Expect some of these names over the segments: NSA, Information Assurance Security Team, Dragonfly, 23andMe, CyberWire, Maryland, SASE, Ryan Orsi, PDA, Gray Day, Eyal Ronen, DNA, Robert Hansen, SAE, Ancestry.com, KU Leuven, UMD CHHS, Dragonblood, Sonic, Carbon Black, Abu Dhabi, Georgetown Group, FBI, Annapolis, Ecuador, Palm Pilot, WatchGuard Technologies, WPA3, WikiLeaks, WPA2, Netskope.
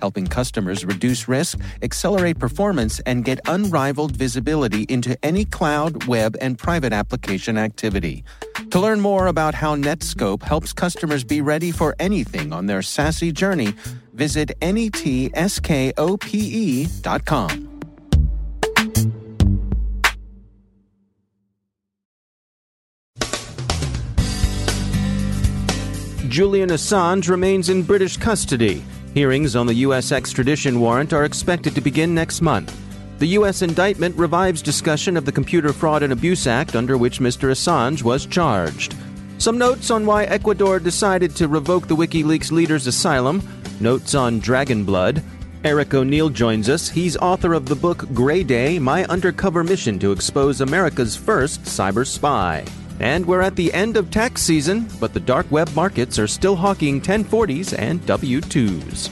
helping customers reduce risk, accelerate performance, and get unrivaled visibility into any cloud, web, and private application activity. To learn more about how Netscope helps customers be ready for anything on their SASE journey, visit netskope.com. Julian Assange remains in British custody. Hearings on the U.S. extradition warrant are expected to begin next month. The U.S. indictment revives discussion of the Computer Fraud and Abuse Act, under which Mr. Assange was charged. Some notes on why Ecuador decided to revoke the WikiLeaks leader's asylum. Notes on Dragonblood. Eric O'Neill joins us. He's author of the book Gray Day, My Undercover Mission to Expose America's First Cyber Spy. And we're at the end of tax season, but the dark web markets are still hawking 1040s and W-2s.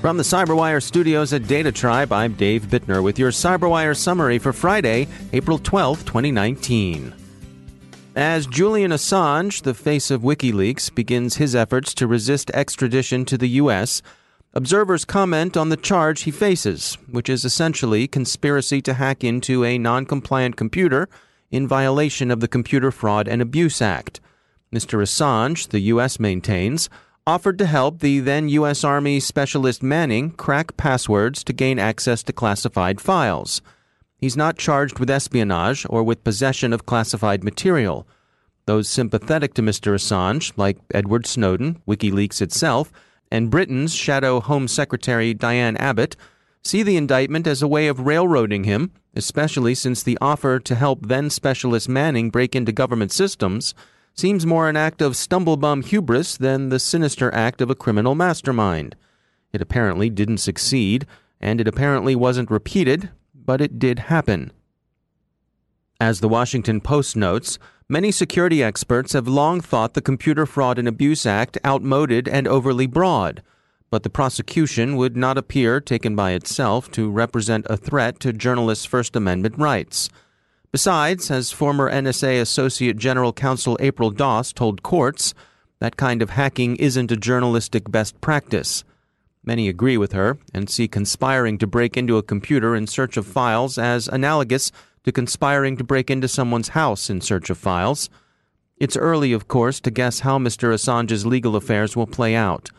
From the CyberWire studios at Data Tribe, I'm Dave Bittner with your CyberWire summary for Friday, April 12, 2019. As Julian Assange, the face of WikiLeaks, begins his efforts to resist extradition to the U.S., observers comment on the charge he faces, which is essentially conspiracy to hack into a non-compliant computer in violation of the Computer Fraud and Abuse Act. Mr. Assange, the U.S. maintains, offered to help the then U.S. Army Specialist Manning crack passwords to gain access to classified files. He's not charged with espionage or with possession of classified material. Those sympathetic to Mr. Assange, like Edward Snowden, WikiLeaks itself, and Britain's shadow Home Secretary Diane Abbott, see the indictment as a way of railroading him, especially since the offer to help then-Specialist Manning break into government systems seems more an act of stumblebum hubris than the sinister act of a criminal mastermind. It apparently didn't succeed, and it apparently wasn't repeated, but it did happen. As the Washington Post notes, many security experts have long thought the Computer Fraud and Abuse Act outmoded and overly broad, but the prosecution would not appear, taken by itself, to represent a threat to journalists' First Amendment rights. Besides, as former NSA Associate General Counsel April Doss told courts, that kind of hacking isn't a journalistic best practice. Many agree with her and see conspiring to break into a computer in search of files as analogous to conspiring to break into someone's house in search of files. It's early, of course, to guess how Mr. Assange's legal affairs will play out.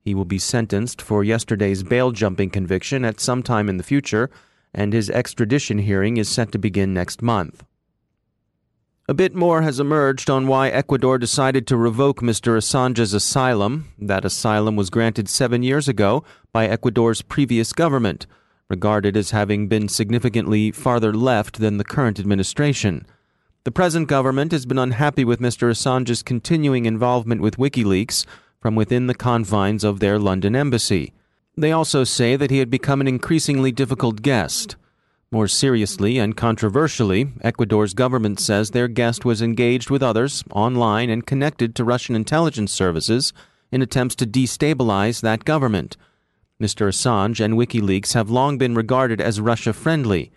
He will be sentenced for yesterday's bail-jumping conviction at some time in the future, and his extradition hearing is set to begin next month. A bit more has emerged on why Ecuador decided to revoke Mr. Assange's asylum. That asylum was granted 7 years ago by Ecuador's previous government, regarded as having been significantly farther left than the current administration. The present government has been unhappy with Mr. Assange's continuing involvement with WikiLeaks from within the confines of their London embassy. They also say that he had become an increasingly difficult guest. More seriously and controversially, Ecuador's government says their guest was engaged with others online and connected to Russian intelligence services in attempts to destabilize that government. Mr. Assange and WikiLeaks have long been regarded as Russia-friendly.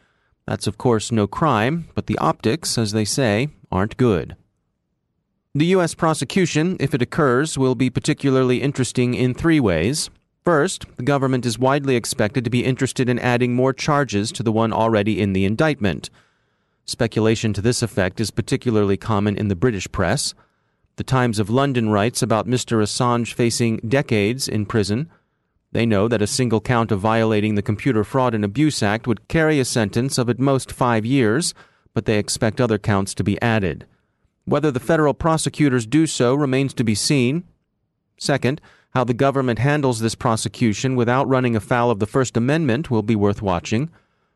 That's, of course, no crime, but the optics, as they say, aren't good. The U.S. prosecution, if it occurs, will be particularly interesting in three ways. First, the government is widely expected to be interested in adding more charges to the one already in the indictment. Speculation to this effect is particularly common in the British press. The Times of London writes about Mr. Assange facing decades in prison. They know that a single count of violating the Computer Fraud and Abuse Act would carry a sentence of at most 5 years, but they expect other counts to be added. Whether the federal prosecutors do so remains to be seen. Second, how the government handles this prosecution without running afoul of the First Amendment will be worth watching.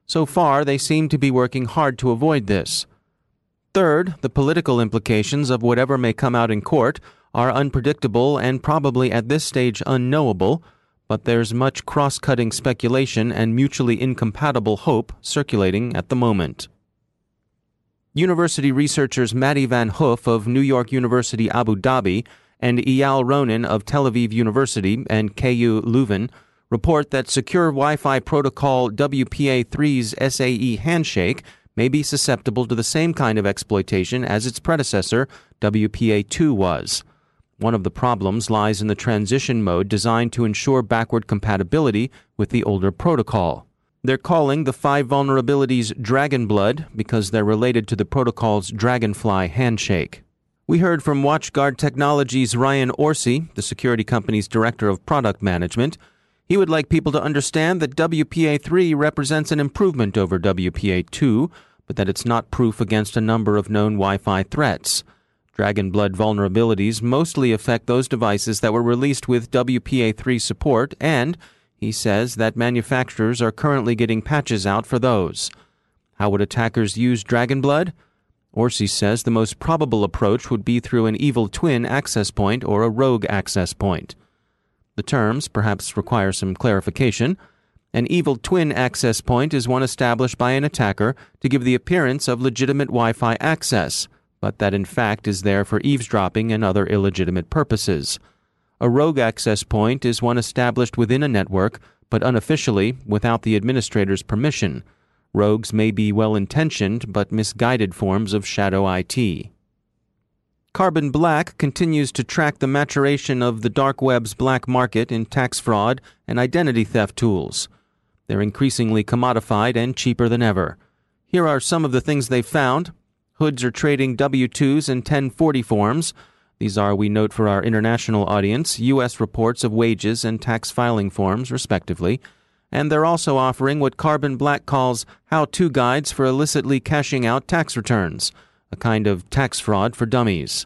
So far, they seem to be working hard to avoid this. Third, the political implications of whatever may come out in court are unpredictable and probably at this stage unknowable, but there's much cross-cutting speculation and mutually incompatible hope circulating at the moment. University researchers Mathy Van Hoof of New York University Abu Dhabi and Eyal Ronen of Tel Aviv University and KU Leuven report that secure Wi-Fi protocol WPA3's SAE handshake may be susceptible to the same kind of exploitation as its predecessor, WPA2, was. One of the problems lies in the transition mode designed to ensure backward compatibility with the older protocol. They're calling the five vulnerabilities Dragonblood because they're related to the protocol's Dragonfly handshake. We heard from WatchGuard Technologies' Ryan Orsi, the security company's director of product management. He would like people to understand that WPA3 represents an improvement over WPA2, but that it's not proof against a number of known Wi-Fi threats. Dragonblood vulnerabilities mostly affect those devices that were released with WPA3 support, and he says that manufacturers are currently getting patches out for those. How would attackers use Dragonblood? Orsi says the most probable approach would be through an evil twin access point or a rogue access point. The terms perhaps require some clarification. An evil twin access point is one established by an attacker to give the appearance of legitimate Wi-Fi access, but that in fact is there for eavesdropping and other illegitimate purposes. A rogue access point is one established within a network, but unofficially, without the administrator's permission. Rogues may be well-intentioned but misguided forms of shadow IT. Carbon Black continues to track the maturation of the dark web's black market in tax fraud and identity theft tools. They're increasingly commodified and cheaper than ever. Here are some of the things they found. Hoods are trading W-2s and 1040 forms. These are, we note for our international audience, U.S. reports of wages and tax filing forms, respectively. And they're also offering what Carbon Black calls how-to guides for illicitly cashing out tax returns, a kind of tax fraud for dummies.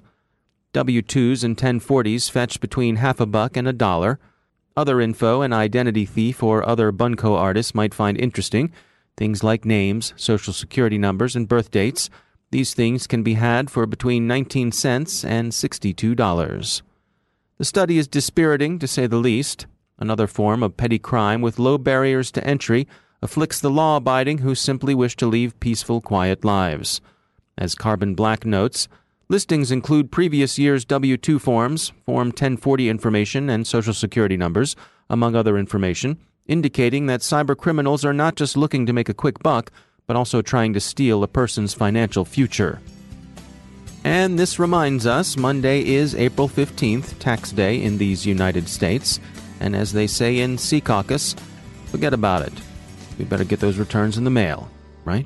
W-2s and 1040s fetch between $0.50 and $1. Other info an identity thief or other bunco artists might find interesting, things like names, social security numbers, and birth dates. These things can be had for between 19 cents and $62. The study is dispiriting, to say the least. Another form of petty crime with low barriers to entry afflicts the law-abiding who simply wish to live peaceful, quiet lives. As Carbon Black notes, listings include previous year's W-2 forms, Form 1040 information, and Social Security numbers, among other information, indicating that cybercriminals are not just looking to make a quick buck, but also trying to steal a person's financial future. And this reminds us, Monday is April 15th, tax day in these United States, and as they say in Sea Caucus, forget about it. We better get those returns in the mail, right?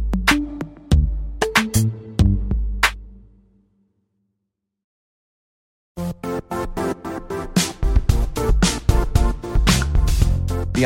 The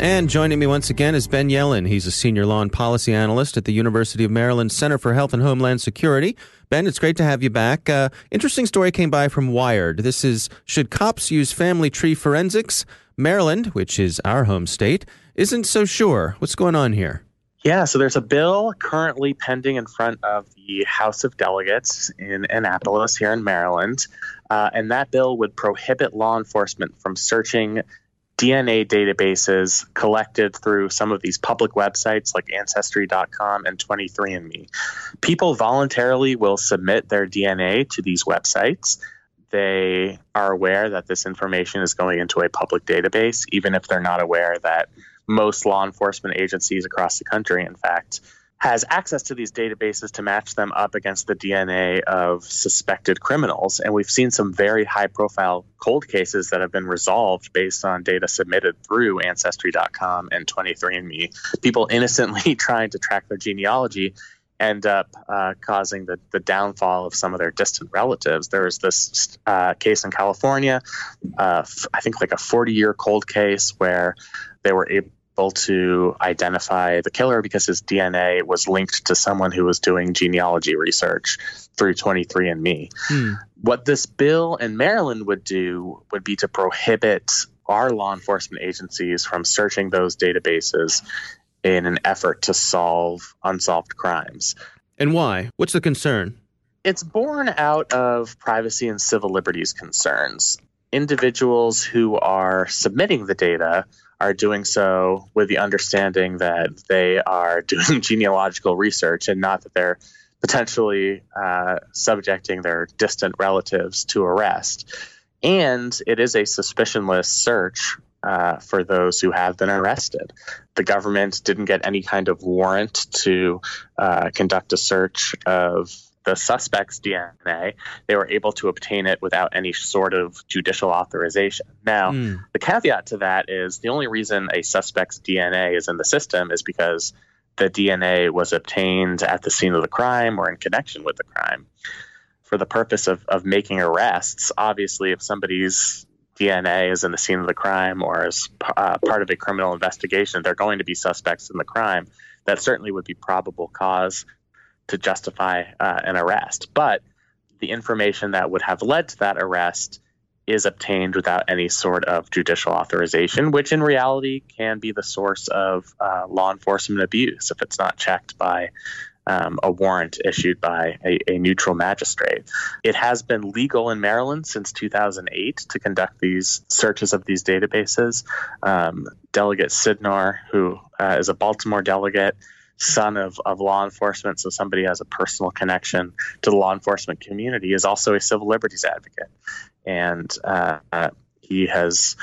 And joining me once again is Ben Yelin. He's a senior law and policy analyst at the University of Maryland Center for Health and Homeland Security. Ben, it's great to have you back. Interesting story came by from Wired. This is, should cops use family tree forensics? Maryland, which is our home state, isn't so sure. What's going on here? Yeah, so there's a bill currently pending in front of the House of Delegates in Annapolis here in Maryland. And that bill would prohibit law enforcement from searching DNA databases collected through some of these public websites like Ancestry.com and 23andMe. People voluntarily will submit their DNA to these websites. They are aware that this information is going into a public database, even if they're not aware that most law enforcement agencies across the country, in fact, has access to these databases to match them up against the DNA of suspected criminals. And we've seen some very high-profile cold cases that have been resolved based on data submitted through Ancestry.com and 23andMe, people innocently trying to track their genealogy end up causing the downfall of some of their distant relatives. There was this case in California, I think like a 40-year cold case, where they were able to identify the killer because his DNA was linked to someone who was doing genealogy research through 23andMe. What this bill in Maryland would do would be to prohibit our law enforcement agencies from searching those databases in an effort to solve unsolved crimes. And why? What's the concern? It's born out of privacy and civil liberties concerns. Individuals who are submitting the data are doing so with the understanding that they are doing genealogical research and not that they're potentially subjecting their distant relatives to arrest. And it is a suspicionless search for those who have been arrested. The government didn't get any kind of warrant to conduct a search of the suspect's DNA. They were able to obtain it without any sort of judicial authorization. Now, the caveat to that is the only reason a suspect's DNA is in the system is because the DNA was obtained at the scene of the crime or in connection with the crime. For the purpose of making arrests, obviously, if somebody's DNA is in the scene of the crime or is part of a criminal investigation, they're going to be suspects in the crime. That certainly would be probable cause to justify an arrest. But the information that would have led to that arrest is obtained without any sort of judicial authorization, which in reality can be the source of law enforcement abuse if it's not checked by a warrant issued by a neutral magistrate. It has been legal in Maryland since 2008 to conduct these searches of these databases. Delegate Sidnor, who is a Baltimore delegate, son of law enforcement, so somebody has a personal connection to the law enforcement community, is also a civil liberties advocate. And he has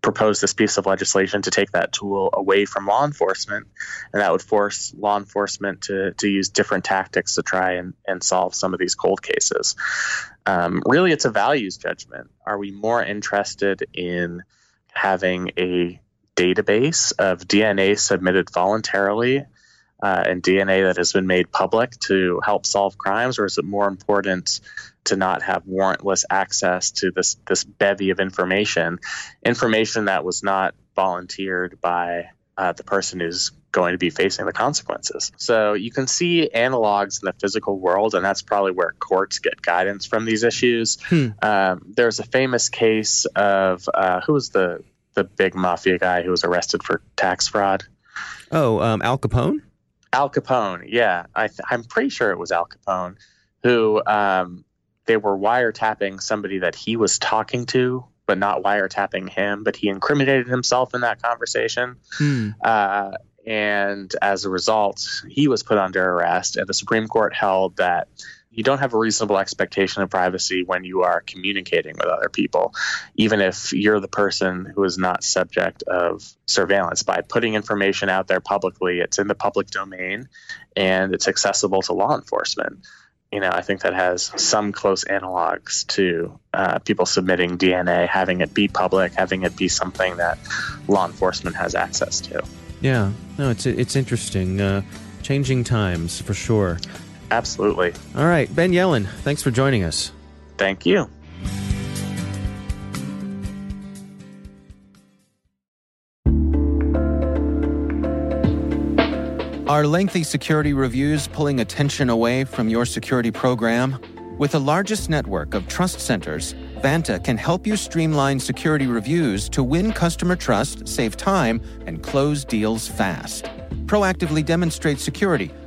proposed this piece of legislation to take that tool away from law enforcement, and that would force law enforcement to use different tactics to try and solve some of these cold cases. Really, it's a values judgment. Are we more interested in having a database of DNA submitted voluntarily and DNA that has been made public to help solve crimes, or is it more important to not have warrantless access to this bevy of information that was not volunteered by the person who's going to be facing the consequences? So you can see analogs in the physical world, and that's probably where courts get guidance from these issues. There's a famous case of who was the big mafia guy who was arrested for tax fraud? Al Capone? Al Capone, yeah. I'm pretty sure it was Al Capone who they were wiretapping somebody that he was talking to, but not wiretapping him. But he incriminated himself in that conversation. And as a result, he was put under arrest. And the Supreme Court held that you don't have a reasonable expectation of privacy when you are communicating with other people, even if you're the person who is not subject of surveillance. By putting information out there publicly, it's in the public domain and it's accessible to law enforcement. you know, I think that has some close analogs to people submitting DNA, having it be public, having it be something that law enforcement has access to. Yeah, no, it's interesting. Changing times for sure. Absolutely. All right, Ben Yelin, thanks for joining us. Thank you. Are lengthy security reviews pulling attention away from your security program? With the largest network of trust centers, Vanta can help you streamline security reviews to win customer trust, save time, and close deals fast. Proactively demonstrate security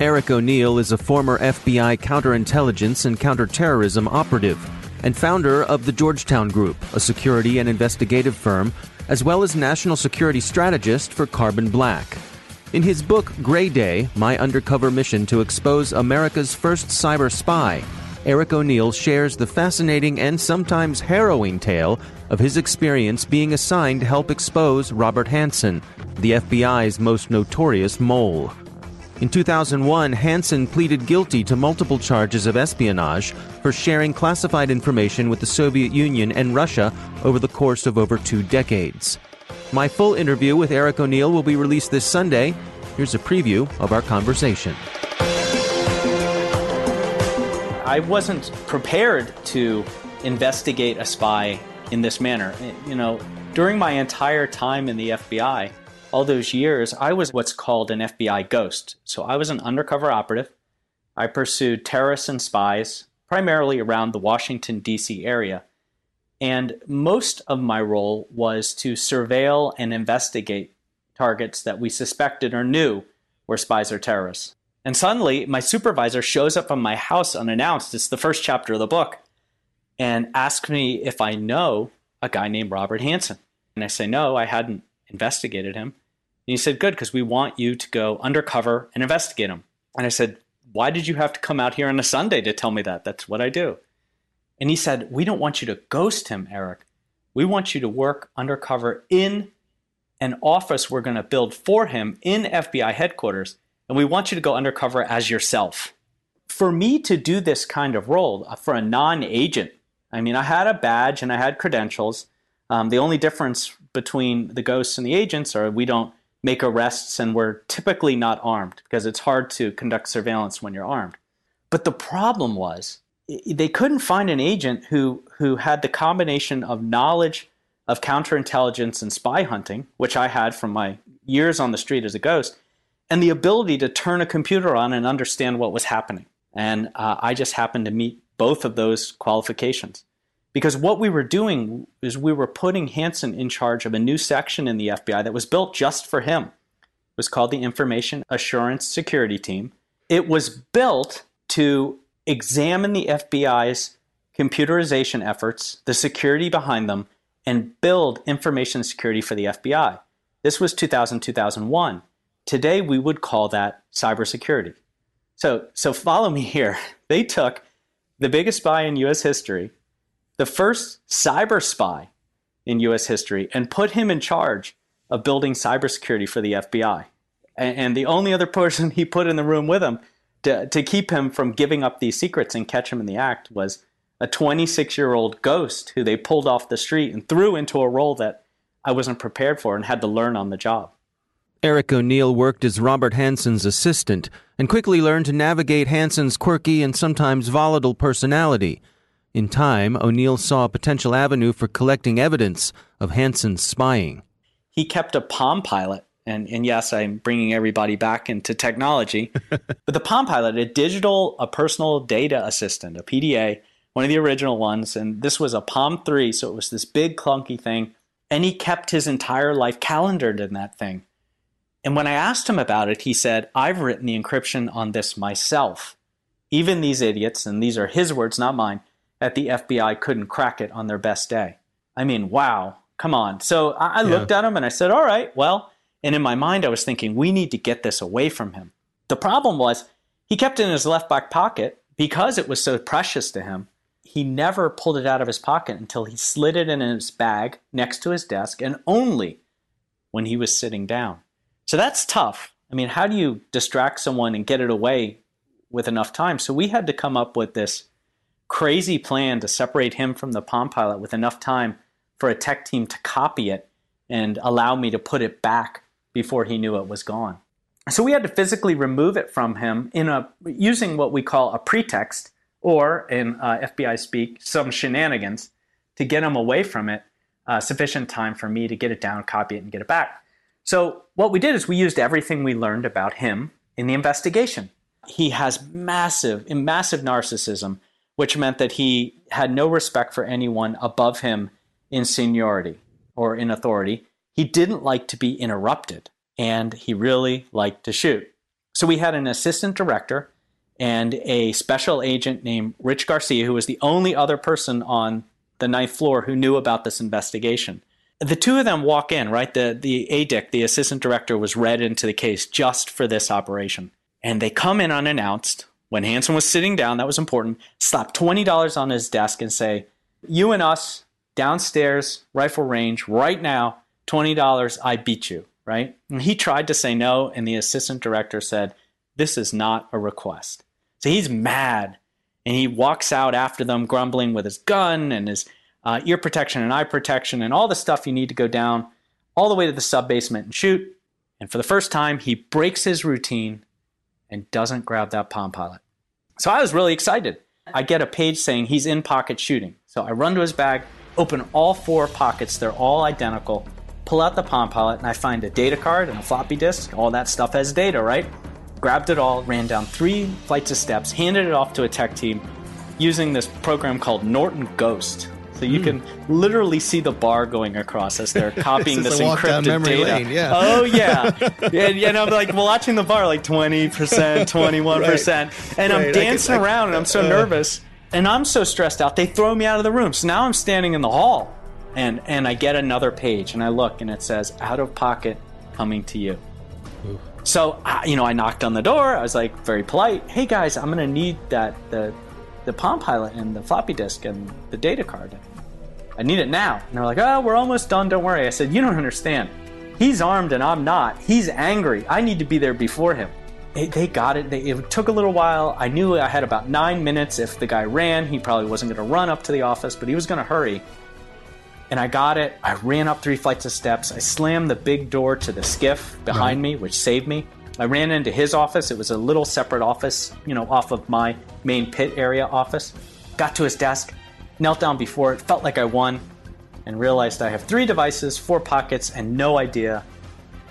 Eric O'Neill is a former FBI counterintelligence and counterterrorism operative and founder of the Georgetown Group, a security and investigative firm, as well as national security strategist for Carbon Black. In his book, Gray Day, My Undercover Mission to Expose America's First Cyber Spy, Eric O'Neill shares the fascinating and sometimes harrowing tale of his experience being assigned to help expose Robert Hansen, the FBI's most notorious mole. In 2001, Hansen pleaded guilty to multiple charges of espionage for sharing classified information with the Soviet Union and Russia over the course of over 2 decades. My full interview with Eric O'Neill will be released this Sunday. Here's a preview of our conversation. I wasn't prepared to investigate a spy in this manner. You know, during my entire time in the FBI, all those years, I was what's called an FBI ghost. So I was an undercover operative. I pursued terrorists and spies, primarily around the Washington, D.C. area. And most of my role was to surveil and investigate targets that we suspected or knew were spies or terrorists. And suddenly, my supervisor shows up from my house unannounced. It's the first chapter of the book. And asks me if I know a guy named Robert Hansen. And I say, no, I hadn't investigated him. And he said, good, because we want you to go undercover and investigate him. And I said, why did you have to come out here on a Sunday to tell me that? That's what I do. And he said, we don't want you to ghost him, Eric. We want you to work undercover in an office we're going to build for him in FBI headquarters. And we want you to go undercover as yourself. For me to do this kind of role for a non-agent, I mean, I had a badge and I had credentials. The only difference between the ghosts and the agents are we don't make arrests and we're typically not armed because it's hard to conduct surveillance when you're armed. But the problem was they couldn't find an agent who had the combination of knowledge of counterintelligence and spy hunting, which I had from my years on the street as a ghost, and the ability to turn a computer on and understand what was happening. And I just happened to meet both of those qualifications. Because what we were doing is we were putting Hansen in charge of a new section in the FBI that was built just for him. It was called the Information Assurance Security Team. It was built to examine the FBI's computerization efforts, the security behind them, and build information security for the FBI. This was 2000, 2001. Today, we would call that cybersecurity. So follow me here. They took the biggest spy in U.S. history, the first cyber spy in U.S. history, and put him in charge of building cybersecurity for the FBI. And the only other person he put in the room with him to keep him from giving up these secrets and catch him in the act was a 26-year-old ghost who they pulled off the street and threw into a role that I wasn't prepared for and had to learn on the job. Eric O'Neill worked as Robert Hansen's assistant and quickly learned to navigate Hansen's quirky and sometimes volatile personality. In time, O'Neill saw a potential avenue for collecting evidence of Hansen's spying. He kept a Palm Pilot, and yes, I'm bringing everybody back into technology, but the Palm Pilot, a personal data assistant, a PDA, one of the original ones, and this was a Palm 3, so it was this big clunky thing, and he kept his entire life calendared in that thing. And when I asked him about it, he said, I've written the encryption on this myself. Even these idiots, and these are his words, not mine, at the FBI couldn't crack it on their best day. I mean, wow, come on. So I looked at him and I said, all right, well, and in my mind, I was thinking, we need to get this away from him. The problem was he kept it in his left back pocket because it was so precious to him. He never pulled it out of his pocket until he slid it in his bag next to his desk, and only when he was sitting down. So that's tough. I mean, how do you distract someone and get it away with enough time? So we had to come up with this crazy plan to separate him from the Palm Pilot with enough time for a tech team to copy it and allow me to put it back before he knew it was gone. So we had to physically remove it from him in a using what we call a pretext, or in FBI speak, some shenanigans, to get him away from it, sufficient time for me to get it down, copy it, and get it back. So what we did is we used everything we learned about him in the investigation. He has massive narcissism, which meant that he had no respect for anyone above him in seniority or in authority. He didn't like to be interrupted, and he really liked to shoot. So we had an assistant director and a special agent named Rich Garcia, who was the only other person on the 9th floor who knew about this investigation. The two of them walk in, right? The ADIC, the assistant director, was read into the case just for this operation. And they come in unannounced. When Hansen was sitting down, that was important, slap $20 on his desk and say, you and us, downstairs, rifle range, right now, $20, I beat you, right? And he tried to say no, and the assistant director said, this is not a request. So he's mad, and he walks out after them grumbling with his gun and his ear protection and eye protection and all the stuff you need to go down all the way to the sub-basement and shoot. And for the first time, he breaks his routine and doesn't grab that Palm Pilot. So I was really excited. I get a page saying he's in pocket shooting. So I run to his bag, open all four pockets, they're all identical, pull out the Palm Pilot, and I find a data card and a floppy disk. All that stuff has data, right? Grabbed it all, ran down 3 flights of steps, handed it off to a tech team using this program called Norton Ghost. So you can literally see the bar going across as they're copying this encrypted data. Lane, yeah. Oh, yeah. and I'm like watching the bar like 20%, 21%. Right. And I'm dancing around and I'm so nervous. And I'm so stressed out, they throw me out of the room. So now I'm standing in the hall and I get another page and I look and it says, out of pocket, coming to you. Oof. So, I knocked on the door. I was like very polite. Hey, guys, I'm going to need the Palm Pilot and the floppy disk and the data card. I need it now. And they're like, oh, we're almost done. Don't worry. I said, you don't understand. He's armed and I'm not. He's angry. I need to be there before him. They got it. It took a little while. I knew I had about 9 minutes. If the guy ran, he probably wasn't going to run up to the office, but he was going to hurry. And I got it. I ran up 3 flights of steps. I slammed the big door to the skiff behind me, which saved me. I ran into his office. It was a little separate office, off of my main pit area office. Got to his desk, knelt down before it, felt like I won, and realized I have 3 devices, 4 pockets, and no idea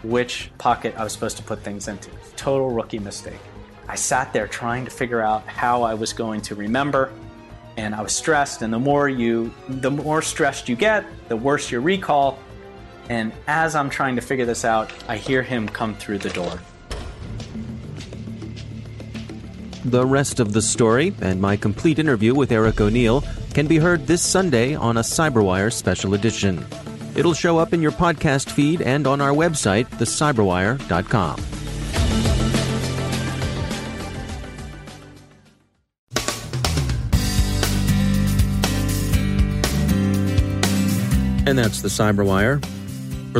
which pocket I was supposed to put things into. Total rookie mistake. I sat there trying to figure out how I was going to remember, and I was stressed, and the more stressed you get, the worse your recall. And as I'm trying to figure this out, I hear him come through the door. The rest of the story and my complete interview with Eric O'Neill can be heard this Sunday on a CyberWire special edition. It'll show up in your podcast feed and on our website, thecyberwire.com. And that's the CyberWire. For